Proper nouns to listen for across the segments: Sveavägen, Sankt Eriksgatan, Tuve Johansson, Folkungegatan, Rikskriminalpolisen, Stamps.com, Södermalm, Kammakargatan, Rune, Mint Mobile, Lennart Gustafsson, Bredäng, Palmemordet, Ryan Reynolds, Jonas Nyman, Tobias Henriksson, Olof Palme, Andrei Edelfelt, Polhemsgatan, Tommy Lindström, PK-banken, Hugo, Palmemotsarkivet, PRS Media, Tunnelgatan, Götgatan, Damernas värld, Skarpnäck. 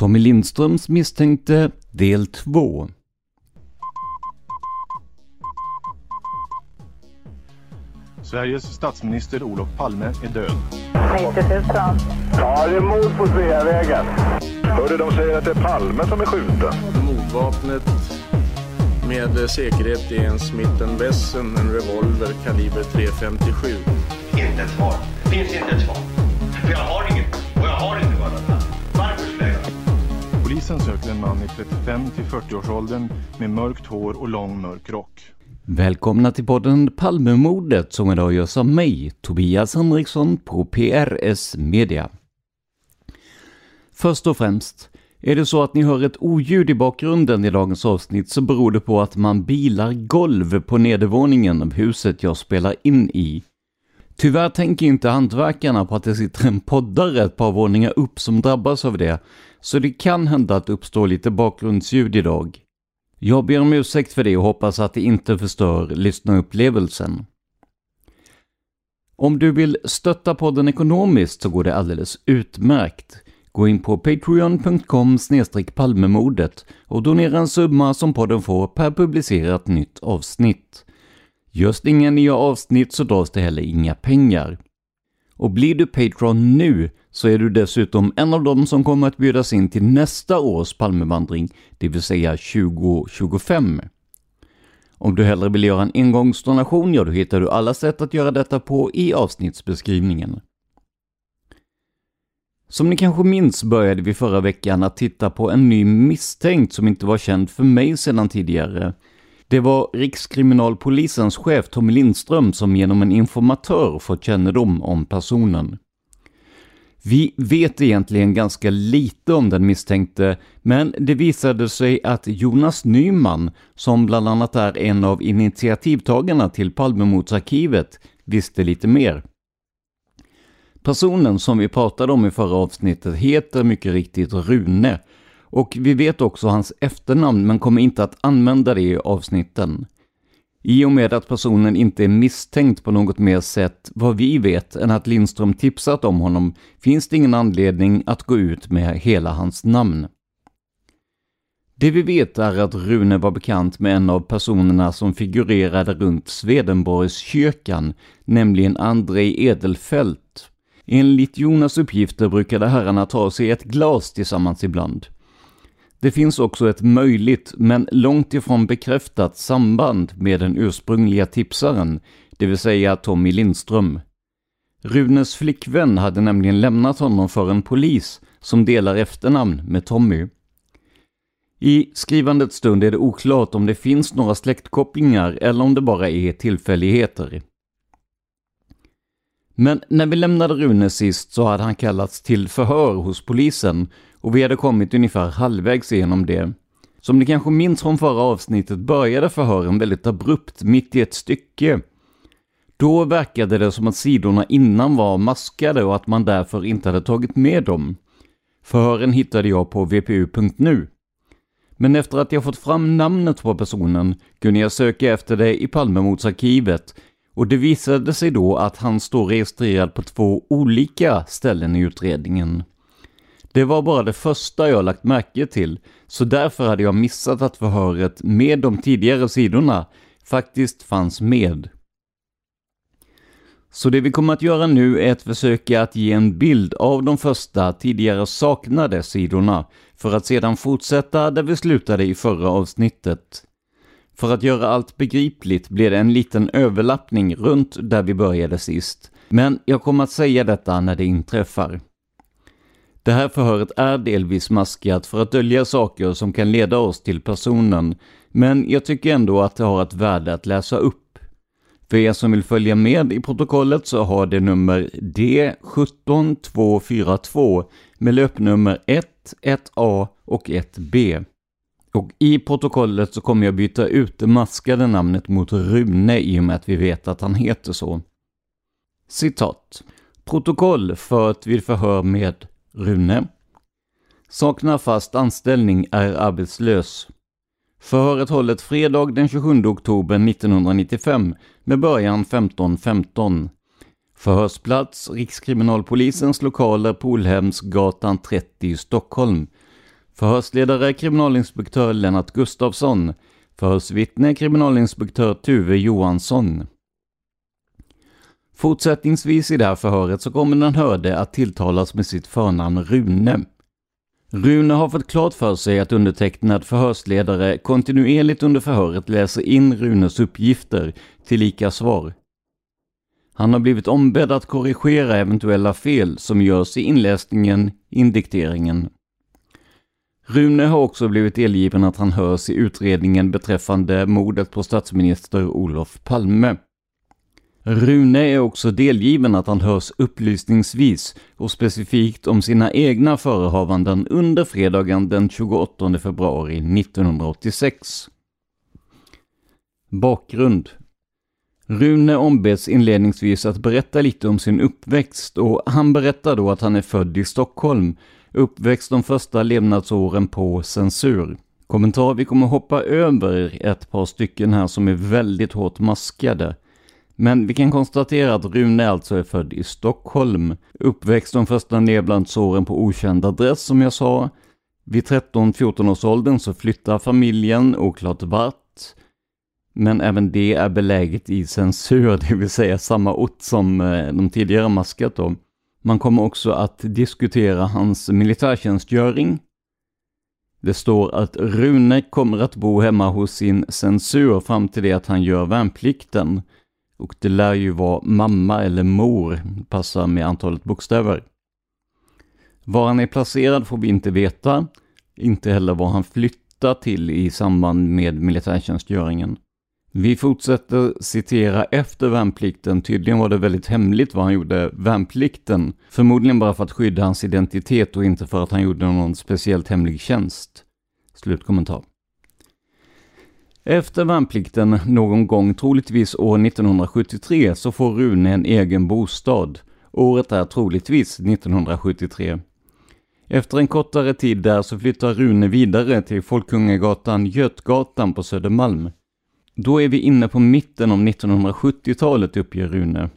Tommy Lindströms misstänkte, del 2. Sveriges statsminister Olof Palme är död. 90 000. Ja, det är mord på Sveavägen. Hörde de säger att det är Palme som är skjuten. Mordvapnet med säkerhet är en Smith & Wesson, en revolver kaliber .357. Inte ett svar. Finns inte ett svar. För jag har inget. Och jag har inte varit. Polisen söker en man i 35-40-årsåldern med mörkt hår och lång mörk rock. Välkomna till podden Palmemordet som idag görs av mig, Tobias Henriksson på PRS Media. Först och främst, är det så att ni hör ett oljud i bakgrunden i dagens avsnitt så beror det på att man bilar golv på nedervåningen av huset jag spelar in i. Tyvärr tänker inte hantverkarna på att det sitter en poddare ett par våningar upp som drabbas av det, så det kan hända att uppstå lite bakgrundsljud idag. Jag ber om ursäkt för det och hoppas att det inte förstör lyssnarupplevelsen. Om du vill stötta podden ekonomiskt så går det alldeles utmärkt. Gå in på patreon.com/palmemordet och donera en summa som podden får per publicerat nytt avsnitt. Just inga nya avsnitt så dras det heller inga pengar. Och blir du Patreon nu så är du dessutom en av dem som kommer att bjudas in till nästa års Palmevandring, det vill säga 2025. Om du hellre vill göra en engångsdonation, ja, då hittar du alla sätt att göra detta på i avsnittsbeskrivningen. Som ni kanske minns började vi förra veckan att titta på en ny misstänkt som inte var känd för mig sedan tidigare. Det var Rikskriminalpolisens chef Tommy Lindström som genom en informatör fått kännedom om personen. Vi vet egentligen ganska lite om den misstänkte, men det visade sig att Jonas Nyman, som bland annat är en av initiativtagarna till Palmemotsarkivet, visste lite mer. Personen som vi pratade om i förra avsnittet heter mycket riktigt Rune. Och vi vet också hans efternamn men kommer inte att använda det i avsnitten. I och med att personen inte är misstänkt på något mer sätt vad vi vet än att Lindström tipsat om honom finns det ingen anledning att gå ut med hela hans namn. Det vi vet är att Rune var bekant med en av personerna som figurerade runt Swedenborgs kyrkan, nämligen Andrei Edelfelt. Enligt Jonas uppgifter brukade herrarna ta sig ett glas tillsammans ibland. Det finns också ett möjligt men långt ifrån bekräftat samband med den ursprungliga tipsaren, det vill säga Tommy Lindström. Runes flickvän hade nämligen lämnat honom för en polis som delar efternamn med Tommy. I skrivandets stund är det oklart om det finns några släktkopplingar eller om det bara är tillfälligheter. Men när vi lämnade Rune sist så hade han kallats till förhör hos polisen och vi hade kommit ungefär halvvägs igenom det. Som ni kanske minns från förra avsnittet började förhören väldigt abrupt mitt i ett stycke. Då verkade det som att sidorna innan var maskade och att man därför inte hade tagit med dem. Förhören hittade jag på vpu.nu. Men efter att jag fått fram namnet på personen kunde jag söka efter det i Palmemotsarkivet, och det visade sig då att han står registrerad på 2 olika ställen i utredningen. Det var bara det första jag lagt märke till, så därför hade jag missat att förhöret med de tidigare sidorna faktiskt fanns med. Så det vi kommer att göra nu är att försöka att ge en bild av de första tidigare saknade sidorna för att sedan fortsätta där vi slutade i förra avsnittet. För att göra allt begripligt blir det en liten överlappning runt där vi började sist, men jag kommer att säga detta när det inträffar. Det här förhöret är delvis maskat för att dölja saker som kan leda oss till personen, men jag tycker ändå att det har ett värde att läsa upp. För er som vill följa med i protokollet så har det nummer D17242 med löpnummer 1, 1A och 1B. Och i protokollet så kommer jag byta ut det maskade namnet mot Rune i och med att vi vet att han heter så. Citat. Protokoll fört vid förhör med Rune. Saknar fast anställning, är arbetslös. Förhöret hållet fredag den 27 oktober 1995 med början 15:15. Förhörsplats Rikskriminalpolisens lokaler Polhemsgatan 30 i Stockholm. Förhörsledare kriminalinspektör Lennart Gustafsson. Förhörsvittne kriminalinspektör Tuve Johansson. Fortsättningsvis i det här förhöret så kommer den hörde att tilltalas med sitt förnamn Rune. Rune har fått klart för sig att undertecknad förhörsledare kontinuerligt under förhöret läser in Runes uppgifter till lika svar. Han har blivit ombedd att korrigera eventuella fel som görs i inläsningen, indikteringen. Rune har också blivit delgiven att han hörs i utredningen beträffande mordet på statsminister Olof Palme. Rune är också delgiven att han hörs upplysningsvis och specifikt om sina egna förehavanden under fredagen den 28 februari 1986. Bakgrund. Rune ombeds inledningsvis att berätta lite om sin uppväxt, och han berättar då att han är född i Stockholm, uppväxt de första levnadsåren på censur. Kommentar, vi kommer hoppa över ett par stycken här som är väldigt hårt maskade. Men vi kan konstatera att Rune alltså är född i Stockholm. Uppväxt de första levnadsåren på okänd adress som jag sa. Vid 13-14 års åldern så flyttar familjen, oklart vart. Men även det är beläget i censur, det vill säga samma ort som de tidigare maskat om. Man kommer också att diskutera hans militärtjänstgöring. Det står att Rune kommer att bo hemma hos sin censur fram till det att han gör värnplikten. Och det lär ju vara mamma eller mor, passar med antalet bokstäver. Var han är placerad får vi inte veta, inte heller var han flyttar till i samband med militärtjänstgöringen. Vi fortsätter citera efter värnplikten, tydligen var det väldigt hemligt vad han gjorde värnplikten. Förmodligen bara för att skydda hans identitet och inte för att han gjorde någon speciellt hemlig tjänst. Slutkommentar. Efter värnplikten någon gång, troligtvis år 1973, så får Rune en egen bostad. Året är troligtvis 1973. Efter en kortare tid där så flyttar Rune vidare till Folkungegatan, Götgatan på Södermalm. Då är vi inne på mitten av 1970-talet, uppger Rune.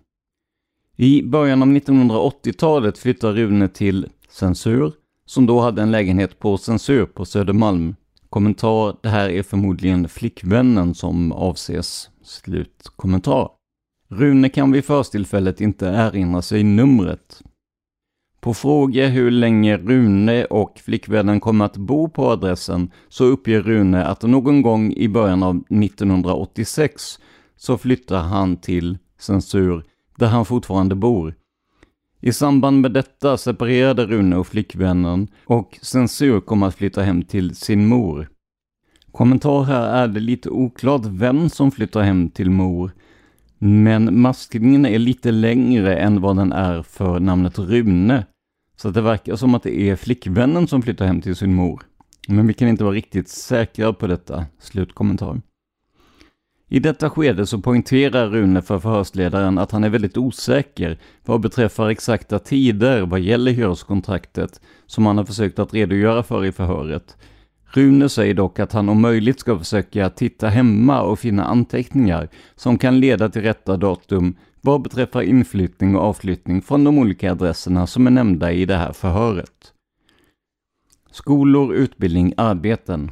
I början av 1980-talet flyttar Rune till Censur, som då hade en lägenhet på Censur på Södermalm. Kommentar, det här är förmodligen flickvännen som avses. Slutkommentar. Rune kan vid förstillfället inte erinra sig numret. På fråga hur länge Rune och flickvännen kommer att bo på adressen så uppger Rune att någon gång i början av 1986 så flyttar han till Censur där han fortfarande bor. I samband med detta separerade Rune och flickvännen, och Censur kom att flytta hem till sin mor. Kommentar, här är det lite oklart vem som flyttar hem till mor, men maskningen är lite längre än vad den är för namnet Rune, så det verkar som att det är flickvännen som flyttar hem till sin mor. Men vi kan inte vara riktigt säkra på detta. Slutkommentar. I detta skede så poängterar Rune för förhörsledaren att han är väldigt osäker vad beträffar exakta tider vad gäller hyreskontraktet som han har försökt att redogöra för i förhöret. Rune säger dock att han om möjligt ska försöka titta hemma och finna anteckningar som kan leda till rätta datum vad beträffar inflyttning och avflyttning från de olika adresserna som är nämnda i det här förhöret. Skolor, utbildning, arbeten.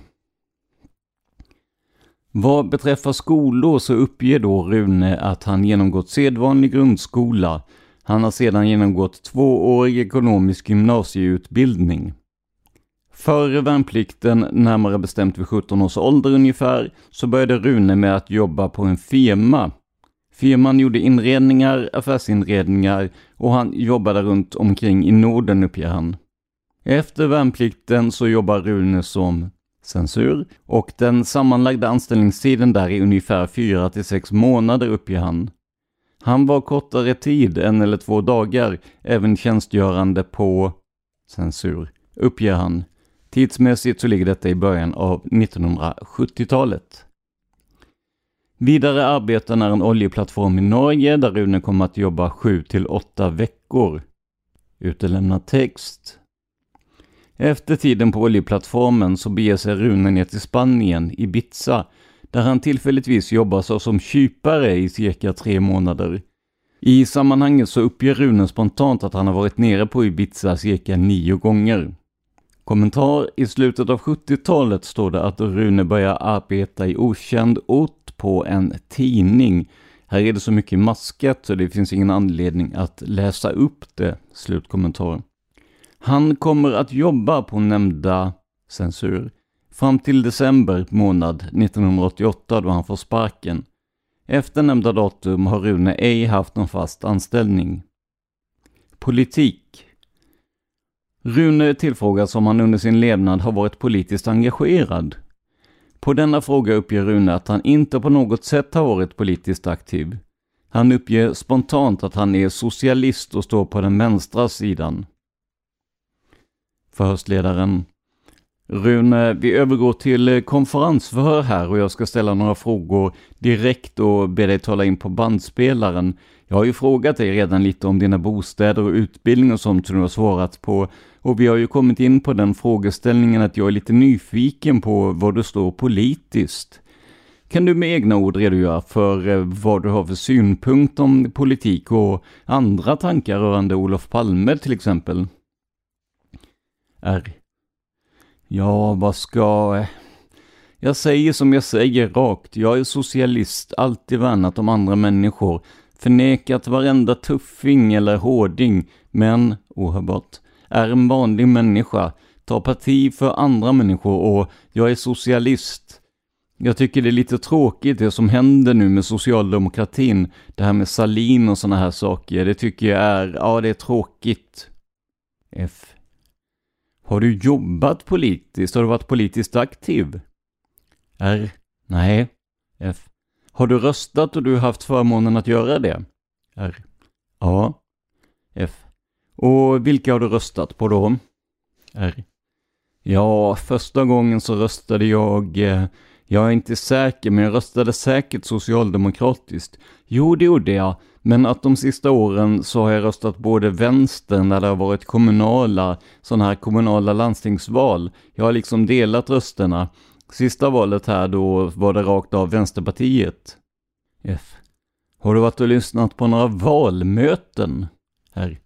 Vad beträffar skolor så uppger då Rune att han genomgått sedvanlig grundskola. Han har sedan genomgått 2-årig ekonomisk gymnasieutbildning. Före värnplikten, närmare bestämt vid 17 års ålder ungefär, så började Rune med att jobba på en firma. Firman gjorde inredningar, affärsinredningar och han jobbade runt omkring i Norden, uppger han. Efter värnplikten så jobbar Rune som censur och den sammanlagda anställningstiden där är ungefär 4-6 månader, uppger han. Han var kortare tid, 1 eller 2 dagar, även tjänstgörande på censur, uppger han. Tidsmässigt så ligger detta i början av 1970-talet. Vidare arbetar när en oljeplattform i Norge där Rune kommer att jobba 7-8 veckor. Utelämna text. Efter tiden på oljeplattformen så beger sig Rune ner till Spanien, Ibiza, där han tillfälligtvis jobbar som kypare i cirka 3 månader. I sammanhanget så uppger Rune spontant att han har varit nere på Ibiza cirka 9 gånger. Kommentar: i slutet av 70-talet står det att Rune börjar arbeta i okänd ort på en tidning. Här är det så mycket maskat så det finns ingen anledning att läsa upp det. Slutkommentar. Han kommer att jobba på nämnda censur fram till december månad 1988 då han får sparken. Efter nämnda datum har Rune ej haft någon fast anställning. Politik. Rune tillfrågas om han under sin levnad har varit politiskt engagerad. På denna fråga uppger Rune att han inte på något sätt har varit politiskt aktiv. Han uppger spontant att han är socialist och står på den vänstra sidan. Förhörsledaren: Rune, vi övergår till konferensförhör här och jag ska ställa några frågor direkt och be dig tala in på bandspelaren. Jag har ju frågat dig redan lite om dina bostäder och utbildning och sånt som du har svarat på. Och vi har ju kommit in på den frågeställningen att jag är lite nyfiken på var du står politiskt. Kan du med egna ord redogöra för vad du har för synpunkt om politik och andra tankar rörande Olof Palme till exempel? R: Ja, vad ska... Jag säger som jag säger rakt. Jag är socialist, alltid värnat om andra människor. Förnekat varenda tuffing eller hårding. Men, ohörbart, är en vanlig människa. Tar parti för andra människor och jag är socialist. Jag tycker det är lite tråkigt det som händer nu med socialdemokratin. Det här med Salin och såna här saker. Det tycker jag är... Ja, det är tråkigt. F: Har du jobbat politiskt? Har du varit politiskt aktiv? R: Nej. F: Har du röstat och du haft förmånen att göra det? R: Ja. F: Och vilka har du röstat på då? R: Ja, första gången så röstade jag är inte säker, men jag röstade säkert socialdemokratiskt. Jo, det gjorde jag. Men att de sista åren så har jag röstat både vänstern när det har varit kommunala landstingsval. Jag har liksom delat rösterna. Sista valet här då var det rakt av Vänsterpartiet. F: Har du varit och lyssnat på några valmöten? R: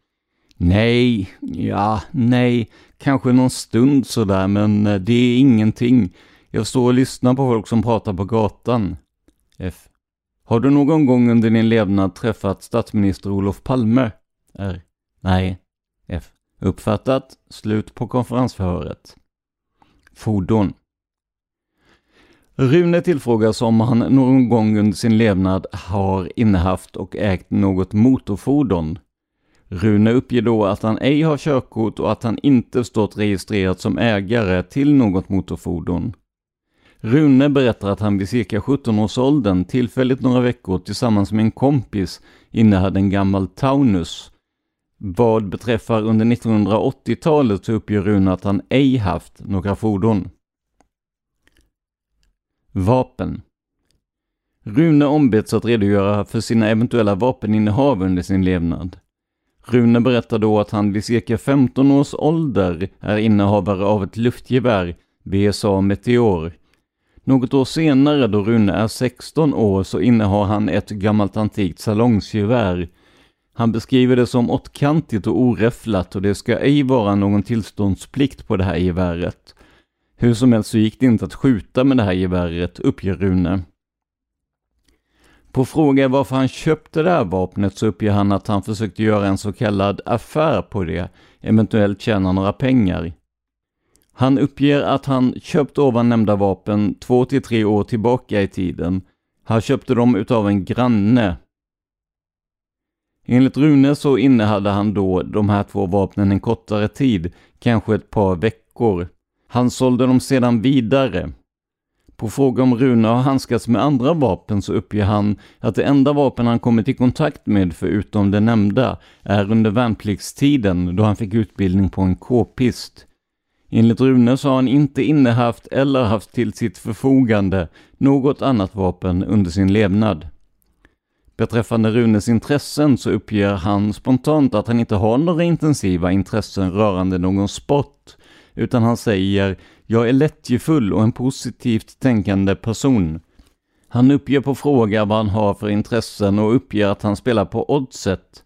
Nej. Kanske någon stund sådär, men det är ingenting. Jag står och lyssnar på folk som pratar på gatan. F: Har du någon gång under din levnad träffat statsminister Olof Palme? R: Nej. F: Uppfattat. Slut på konferensförhöret. Fordon. Rune tillfrågas om han någon gång under sin levnad har innehaft och ägt något motorfordon. Rune uppger då att han ej har körkort och att han inte stått registrerad som ägare till något motorfordon. Rune berättar att han vid cirka 17 års åldern tillfälligt några veckor tillsammans med en kompis innehade en gammal Taunus. Vad beträffar under 1980-talet så uppger Rune att han ej haft några fordon. Vapen. Rune ombeds att redogöra för sina eventuella vapeninnehav under sin levnad. Rune berättar då att han vid cirka 15 års ålder är innehavare av ett luftgevär, BSA Meteor. Något år senare, då Rune är 16 år, så innehar han ett gammalt antikt salongsgevär. Han beskriver det som åttkantigt och oräfflat, och det ska ej vara någon tillståndsplikt på det här geväret. Hur som helst så gick det inte att skjuta med det här geväret, uppger Rune. På fråga varför han köpte det här vapnet så uppger han att han försökte göra en så kallad affär på det, eventuellt tjäna några pengar. Han uppger att han köpt ovan nämnda vapen 2-3 år tillbaka i tiden. Han köpte dem utav en granne. Enligt Rune så innehade han då de här två vapnen en kortare tid, kanske ett par veckor. Han sålde dem sedan vidare. På fråga om Rune har handskats med andra vapen så uppger han att det enda vapen han kommit i kontakt med förutom det nämnda är under värnpliktstiden då han fick utbildning på en k-pist. Enligt Rune så har han inte innehaft eller haft till sitt förfogande något annat vapen under sin levnad. Beträffande Runes intressen så uppger han spontant att han inte har några intensiva intressen rörande någon sport, utan han säger: "Jag är lättjefull och en positivt tänkande person." Han uppger på fråga vad han har för intressen och uppger att han spelar på oddset.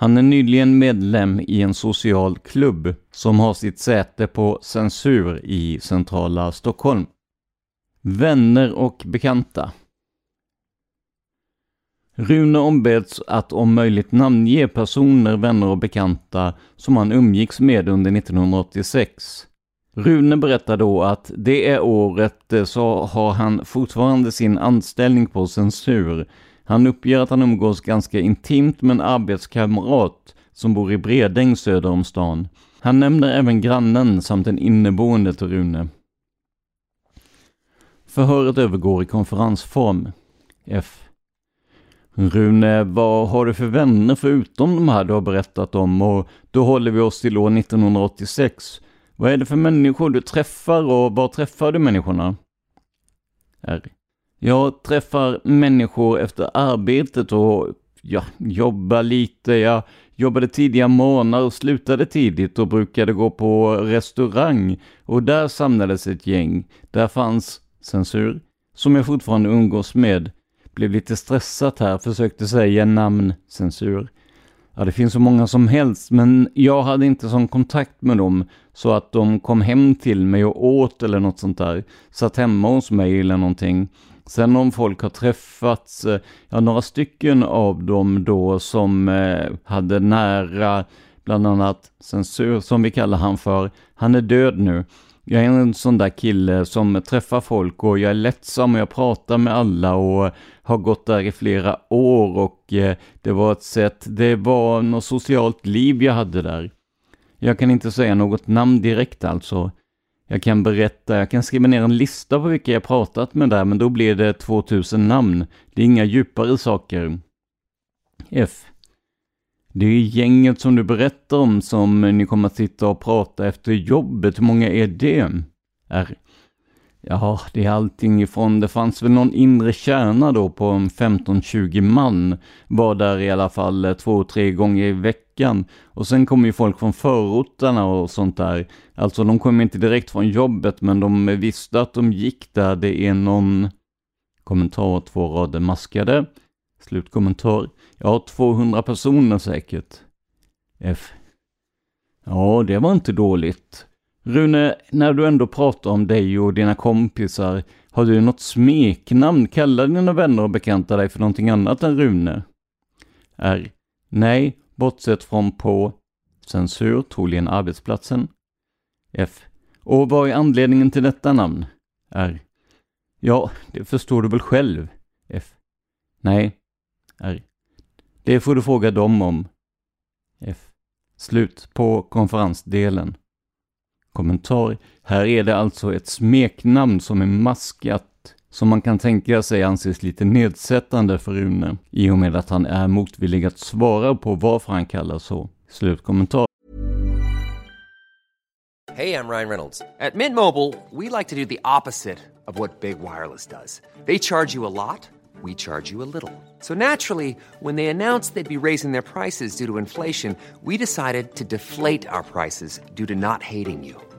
Han är nyligen medlem i en social klubb som har sitt säte på Censur i centrala Stockholm. Vänner och bekanta. Rune ombeds att om möjligt namnge personer, vänner och bekanta som han umgicks med under 1986. Rune berättar då att det är året så har han fortfarande sin anställning på Censur. Han uppger att han umgås ganska intimt med en arbetskamrat som bor i Bredäng söder om stan. Han nämner även grannen samt en inneboende till Rune. Förhöret övergår i konferensform. F. Rune, vad har du för vänner förutom de här du har berättat om, och då håller vi oss till år 1986. Vad är det för människor du träffar och var träffar du människorna? R. Jag träffar människor efter arbetet och jag jobbar lite. Jag jobbade tidiga morgnar och slutade tidigt och brukade gå på restaurang, och där samlades ett gäng. Där fanns Censur som jag fortfarande umgås med. Blev lite stressat här, försökte säga namn, Censur. Ja, det finns så många som helst, men jag hade inte sån kontakt med dem så att de kom hem till mig och åt eller något sånt där. Satt hemma hos mig eller någonting. Sen om folk har träffats, ja, några stycken av dem då som hade nära, bland annat Censur som vi kallar han för. Han är död nu. Jag är en sån där kille som träffar folk och jag är lättsam och jag pratar med alla och har gått där i flera år, och det var något socialt liv jag hade där. Jag kan inte säga något namn direkt alltså. Jag kan skriva ner en lista på vilka jag pratat med där, men då blir det 2000 namn. Det är inga djupare saker. F. Det är gänget som du berättar om som ni kommer att sitta och prata efter jobbet. Hur många är det? R. Ja, det är allting ifrån. Det fanns väl någon inre kärna då på 15-20 man. Var där i alla fall 2-3 gånger i veckan. Och sen kommer ju folk från förortarna och sånt där. Alltså de kommer inte direkt från jobbet, men de visste att de gick där. Det är någon kommentar, 2 rader maskade. Slutkommentar. Ja, 200 personer säkert. F. Ja, det var inte dåligt. Rune, när du ändå pratar om dig och dina kompisar, har du något smeknamn? Kallar dina vänner och bekanta dig för någonting annat än Rune? R. Nej, bortsett från på Censur, troligen arbetsplatsen. F. Och vad är anledningen till detta namn? R. Ja, det förstår du väl själv. F. Nej. R. Det får du fråga dem om. F. Slut på konferensdelen. Kommentar. Här är det alltså ett smeknamn som är maskat, som man kan tänka sig anses lite nedsättande för Rune, i och med att han är motvillig att svara på varför han kallar så. Slutkommentar. Hey, I'm Ryan Reynolds. At Mint Mobile, we like to do the opposite of what Big Wireless does. They charge you a lot. we charge you a little. So naturally, when they announced they'd be raising their prices due to inflation, we decided to deflate our prices due to not hating you.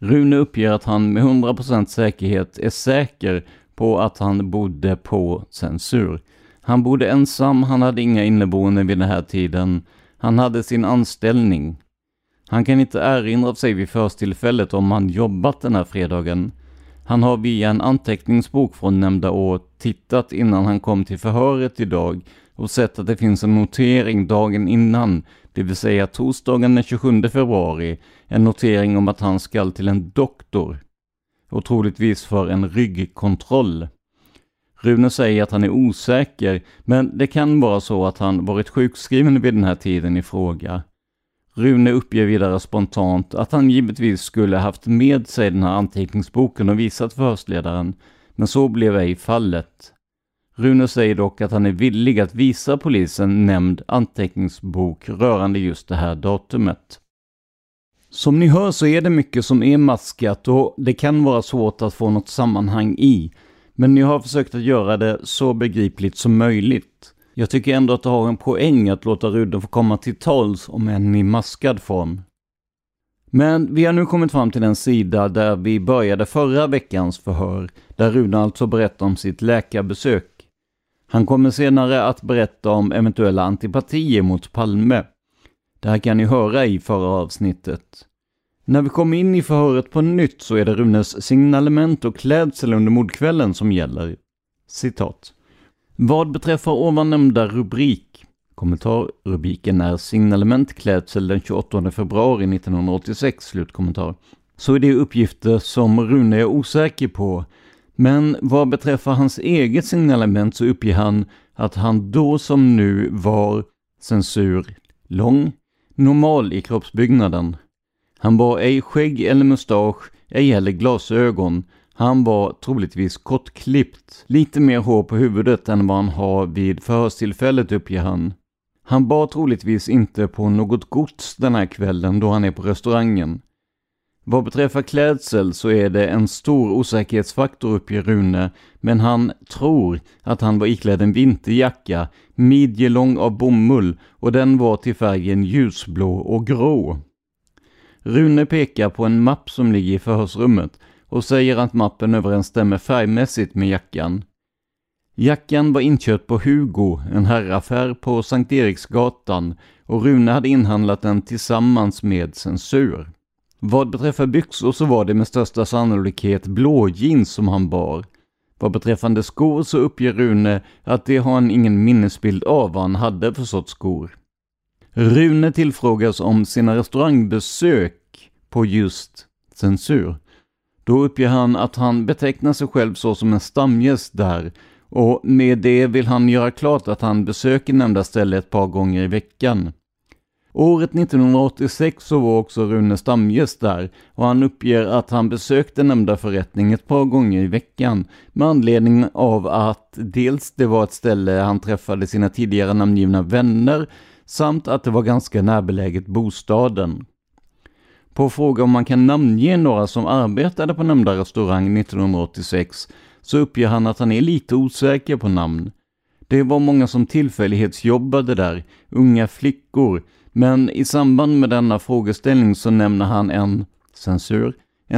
Rune uppger att han med 100% säkerhet är säker på att han bodde på censur. Han bodde ensam, han hade inga inneboende vid den här tiden. Han hade sin anställning. Han kan inte erinra sig vid förstillfället om han jobbat den här fredagen. Han har via en anteckningsbok från nämnda år tittat innan han kom till förhöret idag och sett att det finns en notering dagen innan, det vill säga torsdagen den 27 februari, en notering om att han ska till en doktor, och troligtvis för en ryggkontroll. Rune säger att han är osäker, men det kan vara så att han varit sjukskriven vid den här tiden i fråga. Rune uppger vidare spontant att han givetvis skulle haft med sig den här anteckningsboken och visat förhörsledaren, men så blev ej fallet. Rune säger dock att han är villig att visa polisen nämnd anteckningsbok rörande just det här datumet. Som ni hör så är det mycket som är maskat och det kan vara svårt att få något sammanhang i, men jag har försökt att göra det så begripligt som möjligt. Jag tycker ändå att det har en poäng att låta Rudolf få komma till tals om en i maskad form. Men vi har nu kommit fram till den sida där vi började förra veckans förhör, där Rune alltså berättar om sitt läkarbesök. Han kommer senare att berätta om eventuella antipatier mot Palme. Det här kan ni höra i förra avsnittet. När vi kommer in i förhöret på nytt så är det Runes signalement och klädsel under mordkvällen som gäller. Citat. Vad beträffar ovan nämnda rubrik, kommentar, rubriken är signalementklädsel den 28 februari 1986, slutkommentar, så är det uppgifter som Rune är osäker på. Men vad beträffar hans eget signalement så uppger han att han då som nu var censur lång, normal i kroppsbyggnaden. Han var ej skägg eller mustasch, ej heller glasögon. Han var troligtvis kortklippt, lite mer hår på huvudet än vad han har vid förhörstillfället, uppger han. Han bar troligtvis inte på något gods den här kvällen då han är på restaurangen. Vad beträffar klädsel så är det en stor osäkerhetsfaktor, uppger Rune, men han tror att han var iklädd en vinterjacka, midjelång av bomull, och den var till färgen ljusblå och grå. Rune pekar på en mapp som ligger i förhörsrummet och säger att mappen överensstämmer färgmässigt med jackan. Jackan var inköpt på Hugo, en herraffär på Sankt Eriksgatan, och Rune hade inhandlat den tillsammans med censur. Vad beträffar byxor så var det med största sannolikhet blå jeans som han bar. Vad beträffande skor så uppger Rune att det har han ingen minnesbild av vad han hade för sorts skor. Rune tillfrågas om sina restaurangbesök på just censur. Då uppger han att han betecknar sig själv så som en stamgäst där, och med det vill han göra klart att han besöker nämnda ställe ett par gånger i veckan. Året 1986 så var också Rune stamgäst där, och han uppger att han besökte nämnda förrättning ett par gånger i veckan med anledning av att dels det var ett ställe han träffade sina tidigare namngivna vänner samt att det var ganska närbeläget bostaden. På fråga om man kan namnge några som arbetade på nämnda restaurang 1986 så uppger han att han är lite osäker på namn. Det var många som tillfällighetsjobbade där, unga flickor, men i samband med denna frågeställning så nämner han en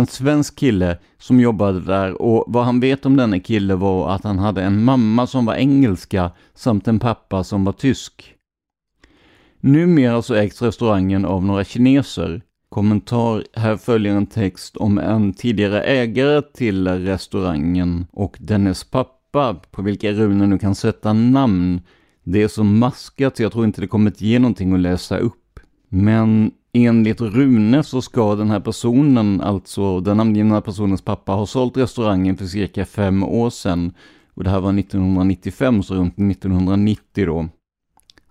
svensk kille som jobbade där, och vad han vet om denna kille var att han hade en mamma som var engelska samt en pappa som var tysk. Numera så ägs restaurangen av några kineser. Kommentar: här följer en text om en tidigare ägare till restaurangen och dennes pappa, på vilka Rune nu kan sätta namn. Det är så maskat så jag tror inte det kommer att ge någonting att läsa upp. Men enligt Rune så ska den här personen, alltså den namngivna personens pappa, ha sålt restaurangen för cirka 5 år sedan. Och det här var 1995, så runt 1990 då.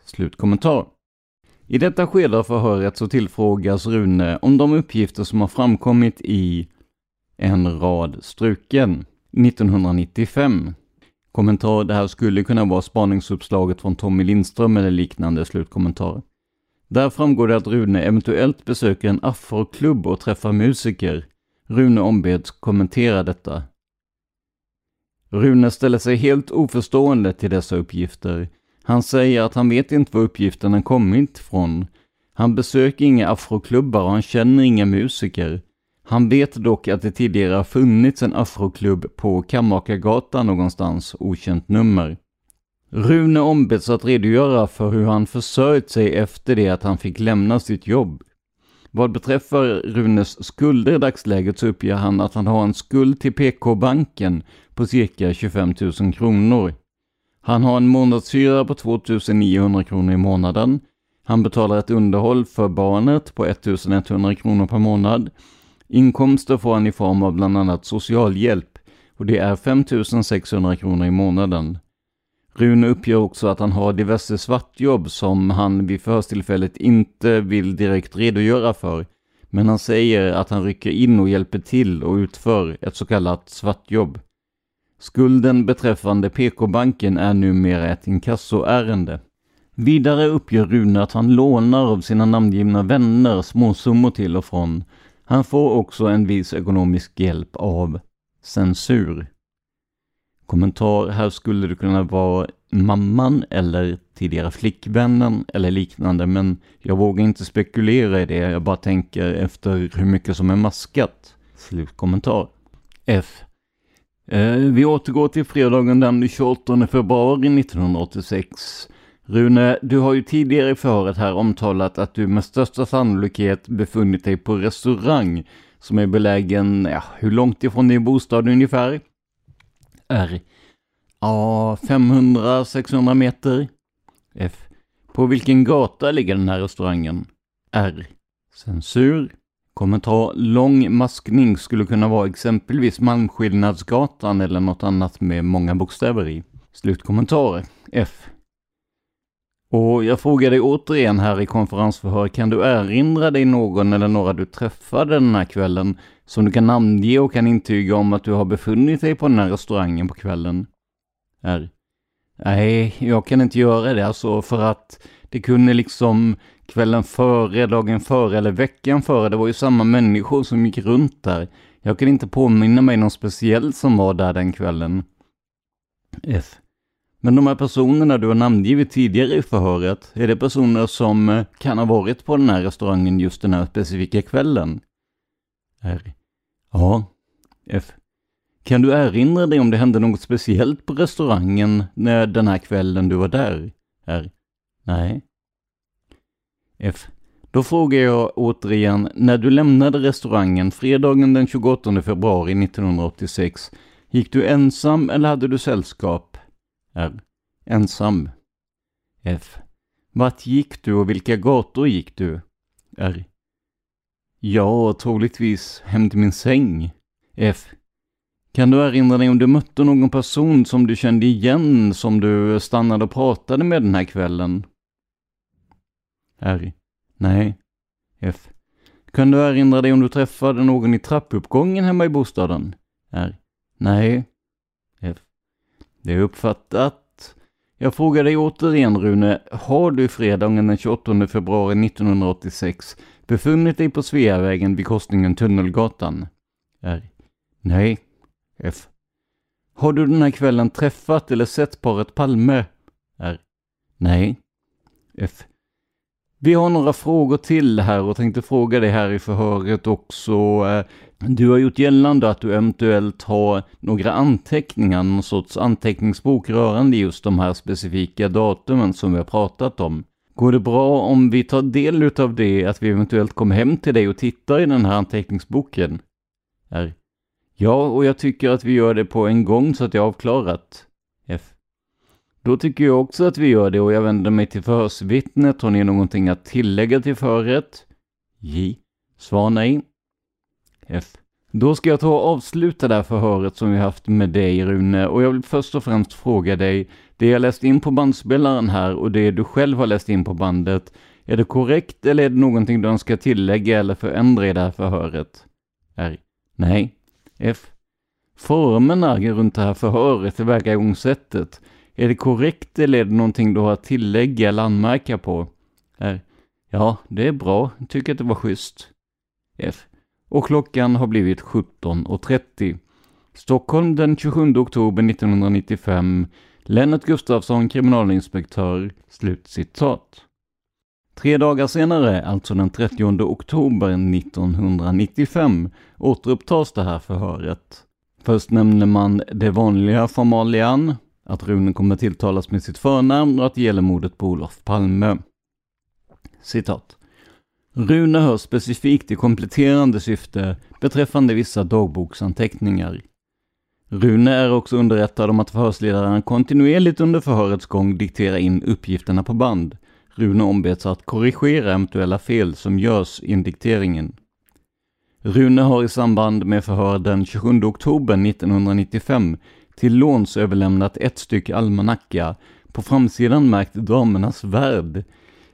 Slutkommentar. I detta skede av förhöret så tillfrågas Rune om de uppgifter som har framkommit i en rad struken 1995. Kommentar: det här skulle kunna vara spaningsuppslaget från Tommy Lindström eller liknande. Slutkommentar. Där framgår det att Rune eventuellt besöker en afroklubb och träffar musiker. Rune ombeds kommentera detta. Rune ställer sig helt oförstående till dessa uppgifter. Han säger att han vet inte var uppgifterna kommit från. Han besöker inga afroklubbar och han känner inga musiker. Han vet dock att det tidigare har funnits en afroklubb på Kammakargatan någonstans, okänt nummer. Rune ombeds att redogöra för hur han försörjt sig efter det att han fick lämna sitt jobb. Vad beträffar Runes skulder i dagsläget så uppger han att han har en skuld till PK-banken på cirka 25 000 kronor. Han har en månadshyra på 2900 kronor i månaden. Han betalar ett underhåll för barnet på 1100 kronor per månad. Inkomster får han i form av bland annat socialhjälp, och det är 5600 kronor i månaden. Rune uppger också att han har diverse svartjobb som han vid förhörstillfället inte vill direkt redogöra för. Men han säger att han rycker in och hjälper till och utför ett så kallat svartjobb. Skulden beträffande PK-banken är numera ett inkassoärende. Vidare uppger Rune att han lånar av sina namngivna vänner småsummor till och från. Han får också en viss ekonomisk hjälp av censur. Kommentar: här skulle det kunna vara mamman eller tidigare flickvännen eller liknande, men jag vågar inte spekulera i det. Jag bara tänker efter hur mycket som är maskat. Slutkommentar. F. Vi återgår till fredagen den 28 februari 1986. Rune, du har ju tidigare i förhöret här omtalat att du med största sannolikhet befunnit dig på restaurang som är belägen, hur långt ifrån din bostad ungefär? R. A. 500-600 meter. F. På vilken gata ligger den här restaurangen? R. Censur. Kommentar: lång maskning skulle kunna vara exempelvis Malmskillnadsgatan eller något annat med många bokstäver i. Slutkommentar. F. Och jag frågar dig återigen här i konferensförhör, kan du erinra dig någon eller några du träffade den här kvällen som du kan namnge och kan intyga om att du har befunnit dig på den här restaurangen på kvällen? R. Nej, jag kan inte göra det alltså, för att det kunde liksom kvällen före, dagen före eller veckan före, det var ju samma människor som gick runt där. Jag kan inte påminna mig någon speciell som var där den kvällen. F. Men de här personerna du har namngivit tidigare i förhöret, är det personer som kan ha varit på den här restaurangen just den här specifika kvällen? R. Ja. F. Kan du erinra dig om det hände något speciellt på restaurangen när den här kvällen du var där? R. Nej. F. Då frågar jag återigen, när du lämnade restaurangen fredagen den 28 februari 1986, gick du ensam eller hade du sällskap? R. Ensam. F. Vart gick du och vilka gator gick du? R. Ja, troligtvis hem till min säng. F. Kan du erinra dig om du mötte någon person som du kände igen som du stannade och pratade med den här kvällen? R. Nej. F. Kan du erinra dig om du träffade någon i trappuppgången hemma i bostaden? R. Nej. F. Det är uppfattat. Jag frågar dig återigen, Rune, har du fredagen den 28 februari 1986 befunnit dig på Sveavägen vid korsningen Tunnelgatan? R. Nej. F. Har du den här kvällen träffat eller sett paret Palme? R. Nej. F. Vi har några frågor till här och tänkte fråga dig här i förhöret också. Du har gjort gällande att du eventuellt har några anteckningar, någon sorts anteckningsbok rörande just de här specifika datumen som vi har pratat om. Går det bra om vi tar del utav det, att vi eventuellt kommer hem till dig och tittar i den här anteckningsboken? R. Ja, och jag tycker att vi gör det på en gång så att jag har avklarat. F. Då tycker jag också att vi gör det och jag vänder mig till förhörsvittnet. Har ni någonting att tillägga till förhöret? J. Svar nej. F. Då ska jag ta och avsluta det här förhöret som vi haft med dig, Rune. Och jag vill först och främst fråga dig, det jag läst in på bandspelaren här och det du själv har läst in på bandet, är det korrekt eller är det någonting du önskar tillägga eller förändra i det här förhöret? R. Nej. F. Formerna runt det här förhöret, tillvägagångssättet, är det korrekt eller är det någonting du har att tillägga eller anmärka på? R. Ja, det är bra. Jag tycker att det var schysst. F. Och klockan har blivit 17.30. Stockholm den 27 oktober 1995. Lennart Gustafsson, kriminalinspektör. Slutcitat. 3 dagar senare, alltså den 30 oktober 1995, återupptas det här förhöret. Först nämner man det vanliga formalian, att Rune kommer tilltalas med sitt förnamn och att det gäller mordet på Olof Palme. Citat. Rune hörs specifikt i kompletterande syfte beträffande vissa dagboksanteckningar. Rune är också underrättad om att förhörsledaren kontinuerligt under förhörets gång dikterar in uppgifterna på band. Rune ombeds att korrigera eventuella fel som görs i dikteringen. Rune har i samband med förhör den 27 oktober 1995 till låns överlämnat 1 stycke almanacka, på framsidan märkt Damernas värld.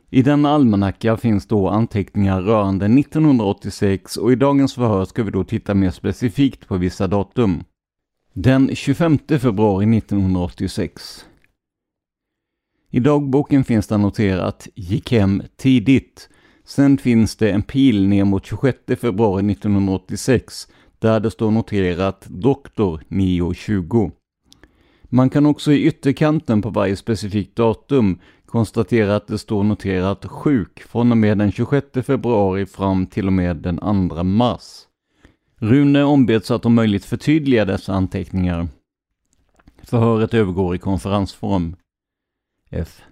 I denna almanacka finns då anteckningar rörande 1986 och i dagens förhör ska vi då titta mer specifikt på vissa datum. Den 25 februari 1986. I dagboken finns det noterat gick hem tidigt. Sen finns det en pil ner mot 26 februari 1986 där det står noterat doktor 9.20. Man kan också i ytterkanten på varje specifikt datum konstatera att det står noterat sjuk från och med den 26 februari fram till och med den 2 mars. Rune ombeds att om möjligt förtydliga dessa anteckningar. Förhöret övergår i konferensform. F.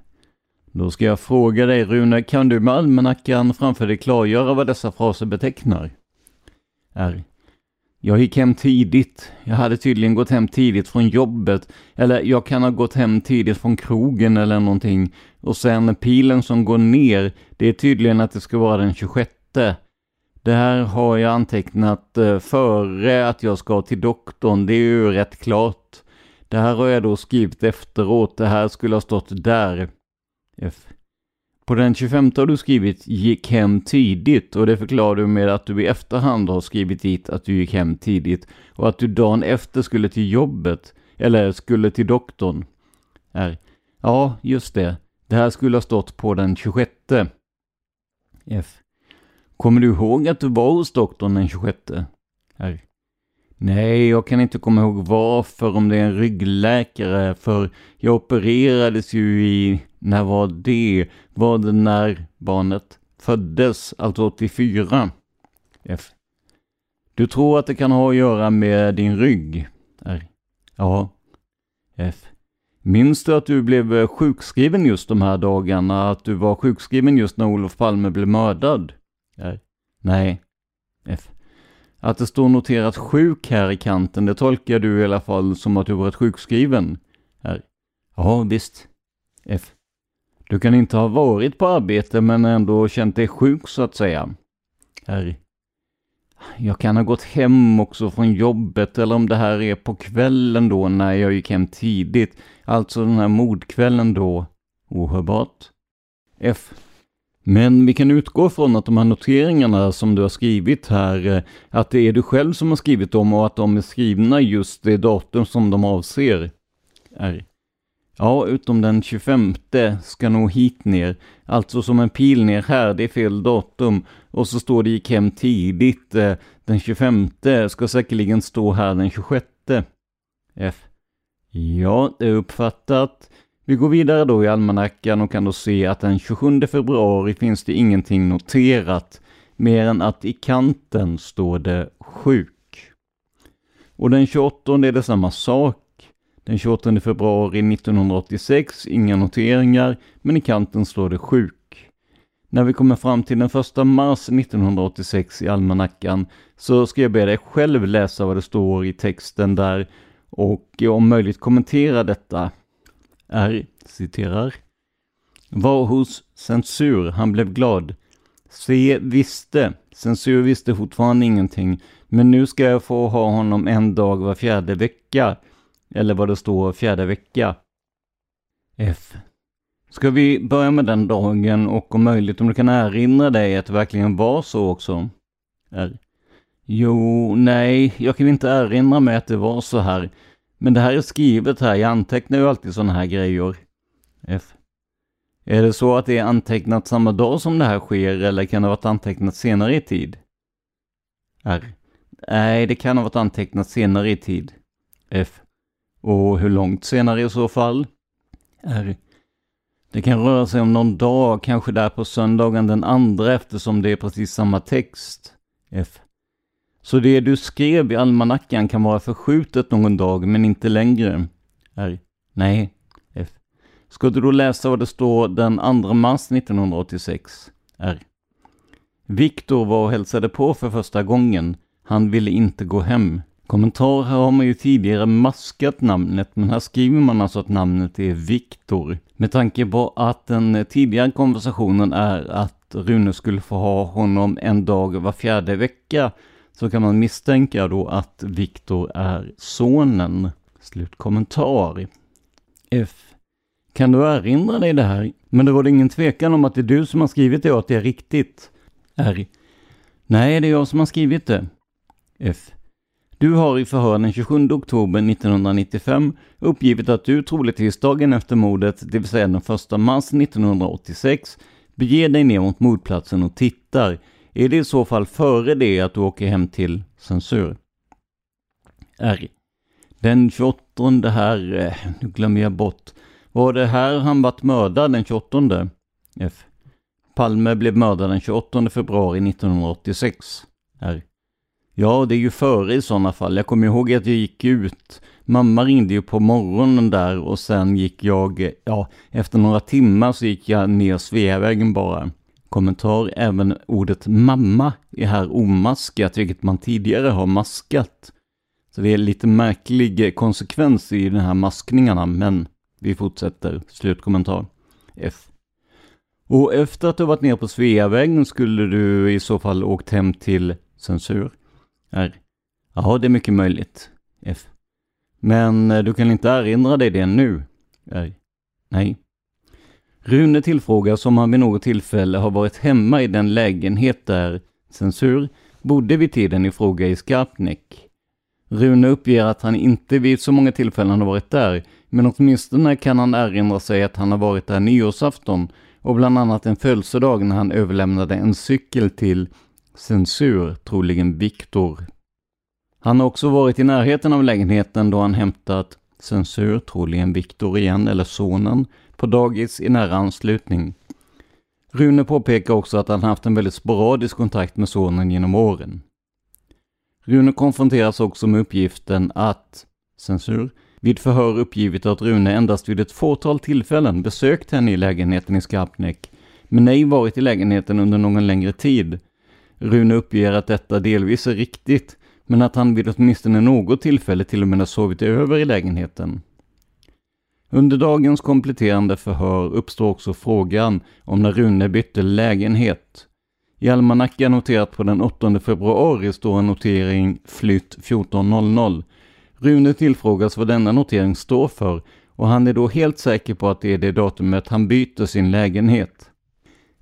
Då ska jag fråga dig, Rune, kan du med almanackan framför dig klargöra vad dessa fraser betecknar? R. Jag gick hem tidigt. Jag hade tydligen gått hem tidigt från jobbet. Eller jag kan ha gått hem tidigt från krogen eller någonting. Och sen pilen som går ner, det är tydligen att det ska vara den 26. Det här har jag antecknat före att jag ska till doktorn. Det är ju rätt klart. Det här har jag då skrivit efteråt. Det här skulle ha stått där. F. På den 25 har du skrivit gick hem tidigt. Och det förklarar du med att du i efterhand har skrivit dit att du gick hem tidigt. Och att du dagen efter skulle till jobbet. Eller skulle till doktorn. R. Ja, just det. Det här skulle ha stått på den 26. F. Kommer du ihåg att du var hos doktorn den 26? R. Nej, jag kan inte komma ihåg varför, om det är en ryggläkare, för jag opererades ju i, när var det? Var det när barnet föddes, alltså 84? F. Du tror att det kan ha att göra med din rygg? R. Ja. F. Minns du att du blev sjukskriven just de här dagarna, att du var sjukskriven just när Olof Palme blev mördad? R. Nej. F. Att det står noterat sjuk här i kanten, det tolkar du i alla fall som att du varit sjukskriven. R. Ja, visst. F. Du kan inte ha varit på arbete men ändå känt dig sjuk så att säga. R. Jag kan ha gått hem också från jobbet, eller om det här är på kvällen då när jag gick hem tidigt. Alltså den här mordkvällen då. Ohörbart. F. Men vi kan utgå från att de här noteringarna som du har skrivit här, att det är du själv som har skrivit dem och att de är skrivna just det datum som de avser. R. Ja, utom den 25 ska nog hit ner. Alltså som en pil ner här, det är fel datum. Och så står det gick hem tidigt. Den 25 ska säkerligen stå här den 26. F. Ja, det är uppfattat. Vi går vidare då i almanackan och kan då se att den 27 februari finns det ingenting noterat. Mer än att i kanten står det sjuk. Och den 28 är det samma sak. Den 28 februari 1986, inga noteringar, men i kanten står det sjuk. När vi kommer fram till den 1 mars 1986 i almanackan så ska jag be dig själv läsa vad det står i texten där och om möjligt kommentera detta. R citerar: var hos censur, han blev glad. C visste, censur visste fortfarande ingenting, men nu ska jag få ha honom en dag var fjärde vecka. Eller vad det står, fjärde vecka. F. Ska vi börja med den dagen och om möjligt om du kan erinra dig att det verkligen var så också? R. Jo, nej, jag kan inte erinra mig att det var så här. Men det här är skrivet här, jag antecknar ju alltid sådana här grejer. F. Är det så att det är antecknat samma dag som det här sker eller kan det ha varit antecknat senare i tid? R. Nej, det kan ha varit antecknat senare i tid. F. Och hur långt senare i så fall? R. Det kan röra sig om någon dag, kanske där på söndagen den andra eftersom det är precis samma text. F. Så det du skrev i almanackan kan vara förskjutet någon dag men inte längre. R. Nej. F. Ska du då läsa vad det står den 2 mars 1986? R. Viktor var och hälsade på för första gången. Han ville inte gå hem. Kommentar, här har man ju tidigare maskat namnet men här skriver man alltså att namnet är Viktor. Med tanke på att den tidigare konversationen är att Rune skulle få ha honom en dag var fjärde vecka så kan man misstänka då att Viktor är sonen. Slutkommentar. F. Kan du erinra dig det här? Men det var ingen tvekan om att det är du som har skrivit det och att det är riktigt. R. Nej, det är jag som har skrivit det. F. Du har i förhör den 27 oktober 1995 uppgivit att du troligtvis dagen efter mordet, det vill säga den 1 mars 1986, beger dig ner mot mordplatsen och tittar. Är det i så fall före det att du åker hem till censur? R. Den 28, här, nu glömmer jag bort. Var det här han varit mördad den 28? F. Palme blev mördad den 28 februari 1986. R. Ja, det är ju före i sådana fall. Jag kommer ihåg att jag gick ut. Mamma ringde ju på morgonen där och sen gick jag, efter några timmar så gick jag ner Sveavägen bara. Kommentar, även ordet mamma är här omaskat, vilket man tidigare har maskat. Så det är lite märklig konsekvens i de här maskningarna, men vi fortsätter. Slutkommentar. F. Och efter att du varit ner på Sveavägen skulle du i så fall åkt hem till censur? R. Ja, det är mycket möjligt. F. Men du kan inte erinra dig det nu? R. Nej. Rune tillfrågas om han vid något tillfälle har varit hemma i den lägenhet där censur bodde vid tiden i fråga i Skarpnäck. Rune uppger att han inte vid så många tillfällen har varit där, men åtminstone kan han erinra sig att han har varit där nyårsafton och bland annat en födelsedag när han överlämnade en cykel till censur, troligen Viktor. Han har också varit i närheten av lägenheten då han hämtat censur, troligen Viktor igen eller sonen, på dagis i nära anslutning. Rune påpekar också att han haft en väldigt sporadisk kontakt med sonen genom åren. Rune konfronteras också med uppgiften att censur vid förhör uppgivit att Rune endast vid ett fåtal tillfällen besökt henne i lägenheten i Skarpnäck, men ej varit i lägenheten under någon längre tid. Rune uppger att detta delvis är riktigt, men att han vid åtminstone något tillfälle till och med har sovit över i lägenheten. Under dagens kompletterande förhör uppstår också frågan om när Rune bytte lägenhet. I almanackan noterat på den 8 februari står en notering flytt 14.00. Rune tillfrågas vad denna notering står för och han är då helt säker på att det är det datumet han byter sin lägenhet.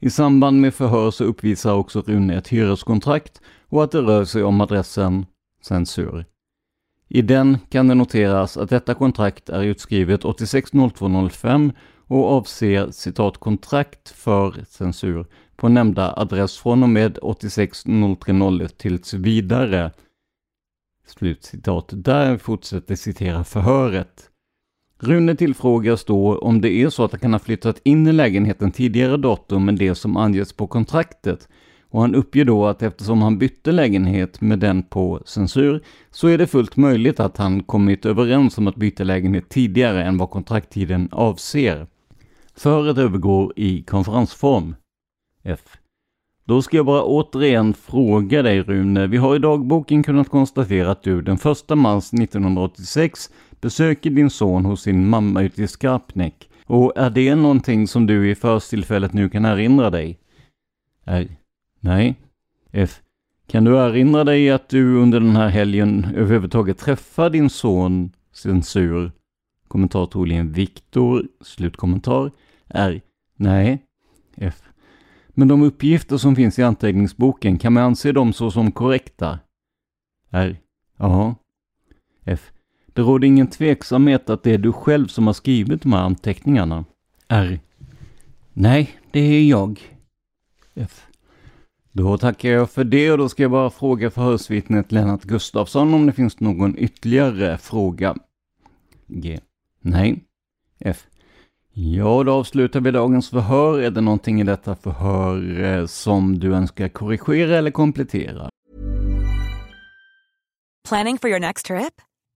I samband med förhör så uppvisar också Rune ett hyreskontrakt och att det rör sig om adressen censur. I den kan det noteras att detta kontrakt är utskrivet 860205 och avser citat kontrakt för censur på nämnda adress från och med 860301 tills vidare. Slutcitat. Där fortsätter citera förhöret. Rune tillfrågas då om det är så att han kan ha flyttat in i lägenheten tidigare datum än det som anges på kontraktet, och han uppger då att eftersom han bytte lägenhet med den på censur så är det fullt möjligt att han kommit överens om att byta lägenhet tidigare än vad kontrakttiden avser. Föret övergår i konferensform. F. Då ska jag bara återigen fråga dig, Rune. Vi har i dagboken kunnat konstatera att du den 1 mars 1986 besöker din son hos sin mamma ute i Skarpnäck. Och är det någonting som du i förstillfället nu kan erinra dig? R. Nej. F. Kan du erinra dig att du under den här helgen överhuvudtaget träffar din son censur? Kommentar troligen Viktor. Slutkommentar. R. Nej. F. Men de uppgifter som finns i anteckningsboken, kan man anse dem så som korrekta? R. Ja. F. Det råder ingen tveksamhet att det är du själv som har skrivit de här anteckningarna. R. Nej, det är jag. F. Då tackar jag för det, och då ska jag bara fråga förhörsvittnet Lennart Gustafsson om det finns någon ytterligare fråga. G. Nej. F. Ja, då avslutar vi dagens förhör. Är det någonting i detta förhör som du önskar korrigera eller komplettera? Planning for your next trip?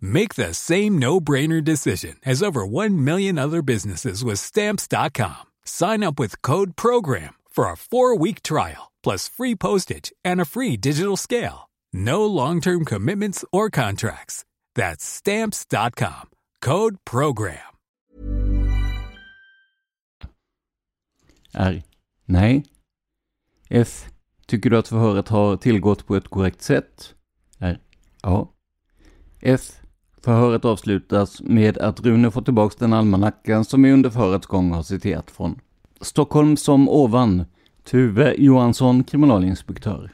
Make the same no-brainer decision as over 1 million other businesses with Stamps.com. Sign up with code PROGRAM for a 4-week trial, plus free postage and a free digital scale. No long-term commitments or contracts. That's Stamps.com. Code PROGRAM. R. Nej. F. Tycker du att förhöret har tillgått på ett korrekt sätt? R. Ja. F. Förhöret avslutas med att Rune får tillbaka den almanackan som i under förhörets gång har citerat från. Stockholm som ovan. Tuve Johansson, kriminalinspektör.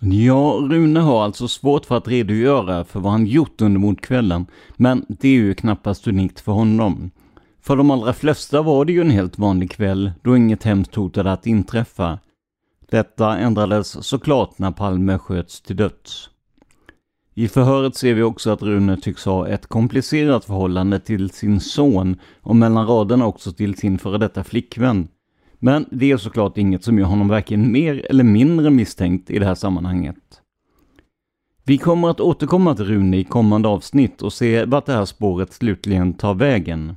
Ja, Rune har alltså svårt för att redogöra för vad han gjort under mordkvällen, men det är ju knappast unikt för honom. För de allra flesta var det ju en helt vanlig kväll då inget hemskt hotade att inträffa. Detta ändrades såklart när Palme sköts till döds. I förhöret ser vi också att Rune tycks ha ett komplicerat förhållande till sin son och mellan raderna också till sin före detta flickvän. Men det är såklart inget som gör honom varken mer eller mindre misstänkt i det här sammanhanget. Vi kommer att återkomma till Rune i kommande avsnitt och se vart det här spåret slutligen tar vägen.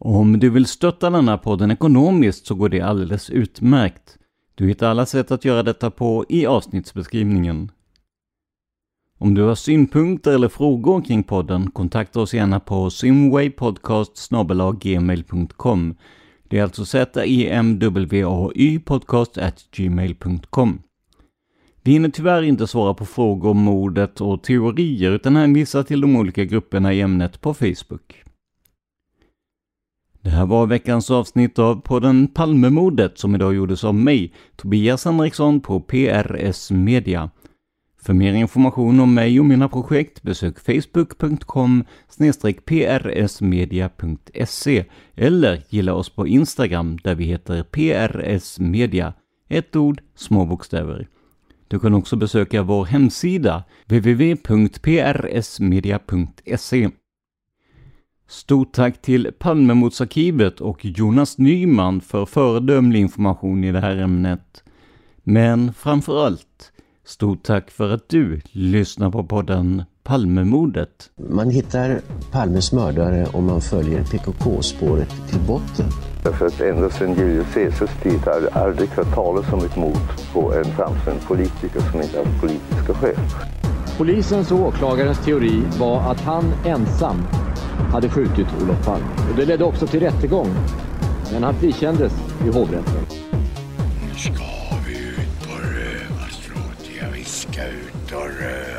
Om du vill stötta den här podden ekonomiskt så går det alldeles utmärkt. Du hittar alla sätt att göra detta på i avsnittsbeskrivningen. Om du har synpunkter eller frågor kring podden, kontakta oss gärna på simwaypodcast@gmail.com. Det är alltså simwaypodcast@gmail.com. Vi hinner tyvärr inte svara på frågor om mordet och teorier utan hänvisar till de olika grupperna i ämnet på Facebook. Det här var veckans avsnitt av podden Palmemordet som idag gjordes av mig, Tobias Henriksson på PRS Media. För mer information om mig och mina projekt besök facebook.com/prsmedia.se eller gilla oss på Instagram där vi heter PRS Media, ett ord, små bokstäver. Du kan också besöka vår hemsida www.prsmedia.se. Stort tack till Palmemotsarkivet och Jonas Nyman för föredömlig information i det här ämnet. Men framför allt, stort tack för att du lyssnar på podden Palmemordet. Man hittar Palmes mördare om man följer PKK-spåret till botten. Därför att ända sedan Julius Caesars tid har det aldrig hört talas om ett mord på en framstående politiker som inte har politiska skäl. Polisens och åklagarens teori var att han ensam hade skjutit Olof Palme. Och det ledde också till rättegång. Men han frikändes i hovrätten. Nu ska vi ut på rövarstråt. Jag viskar ut och rövar.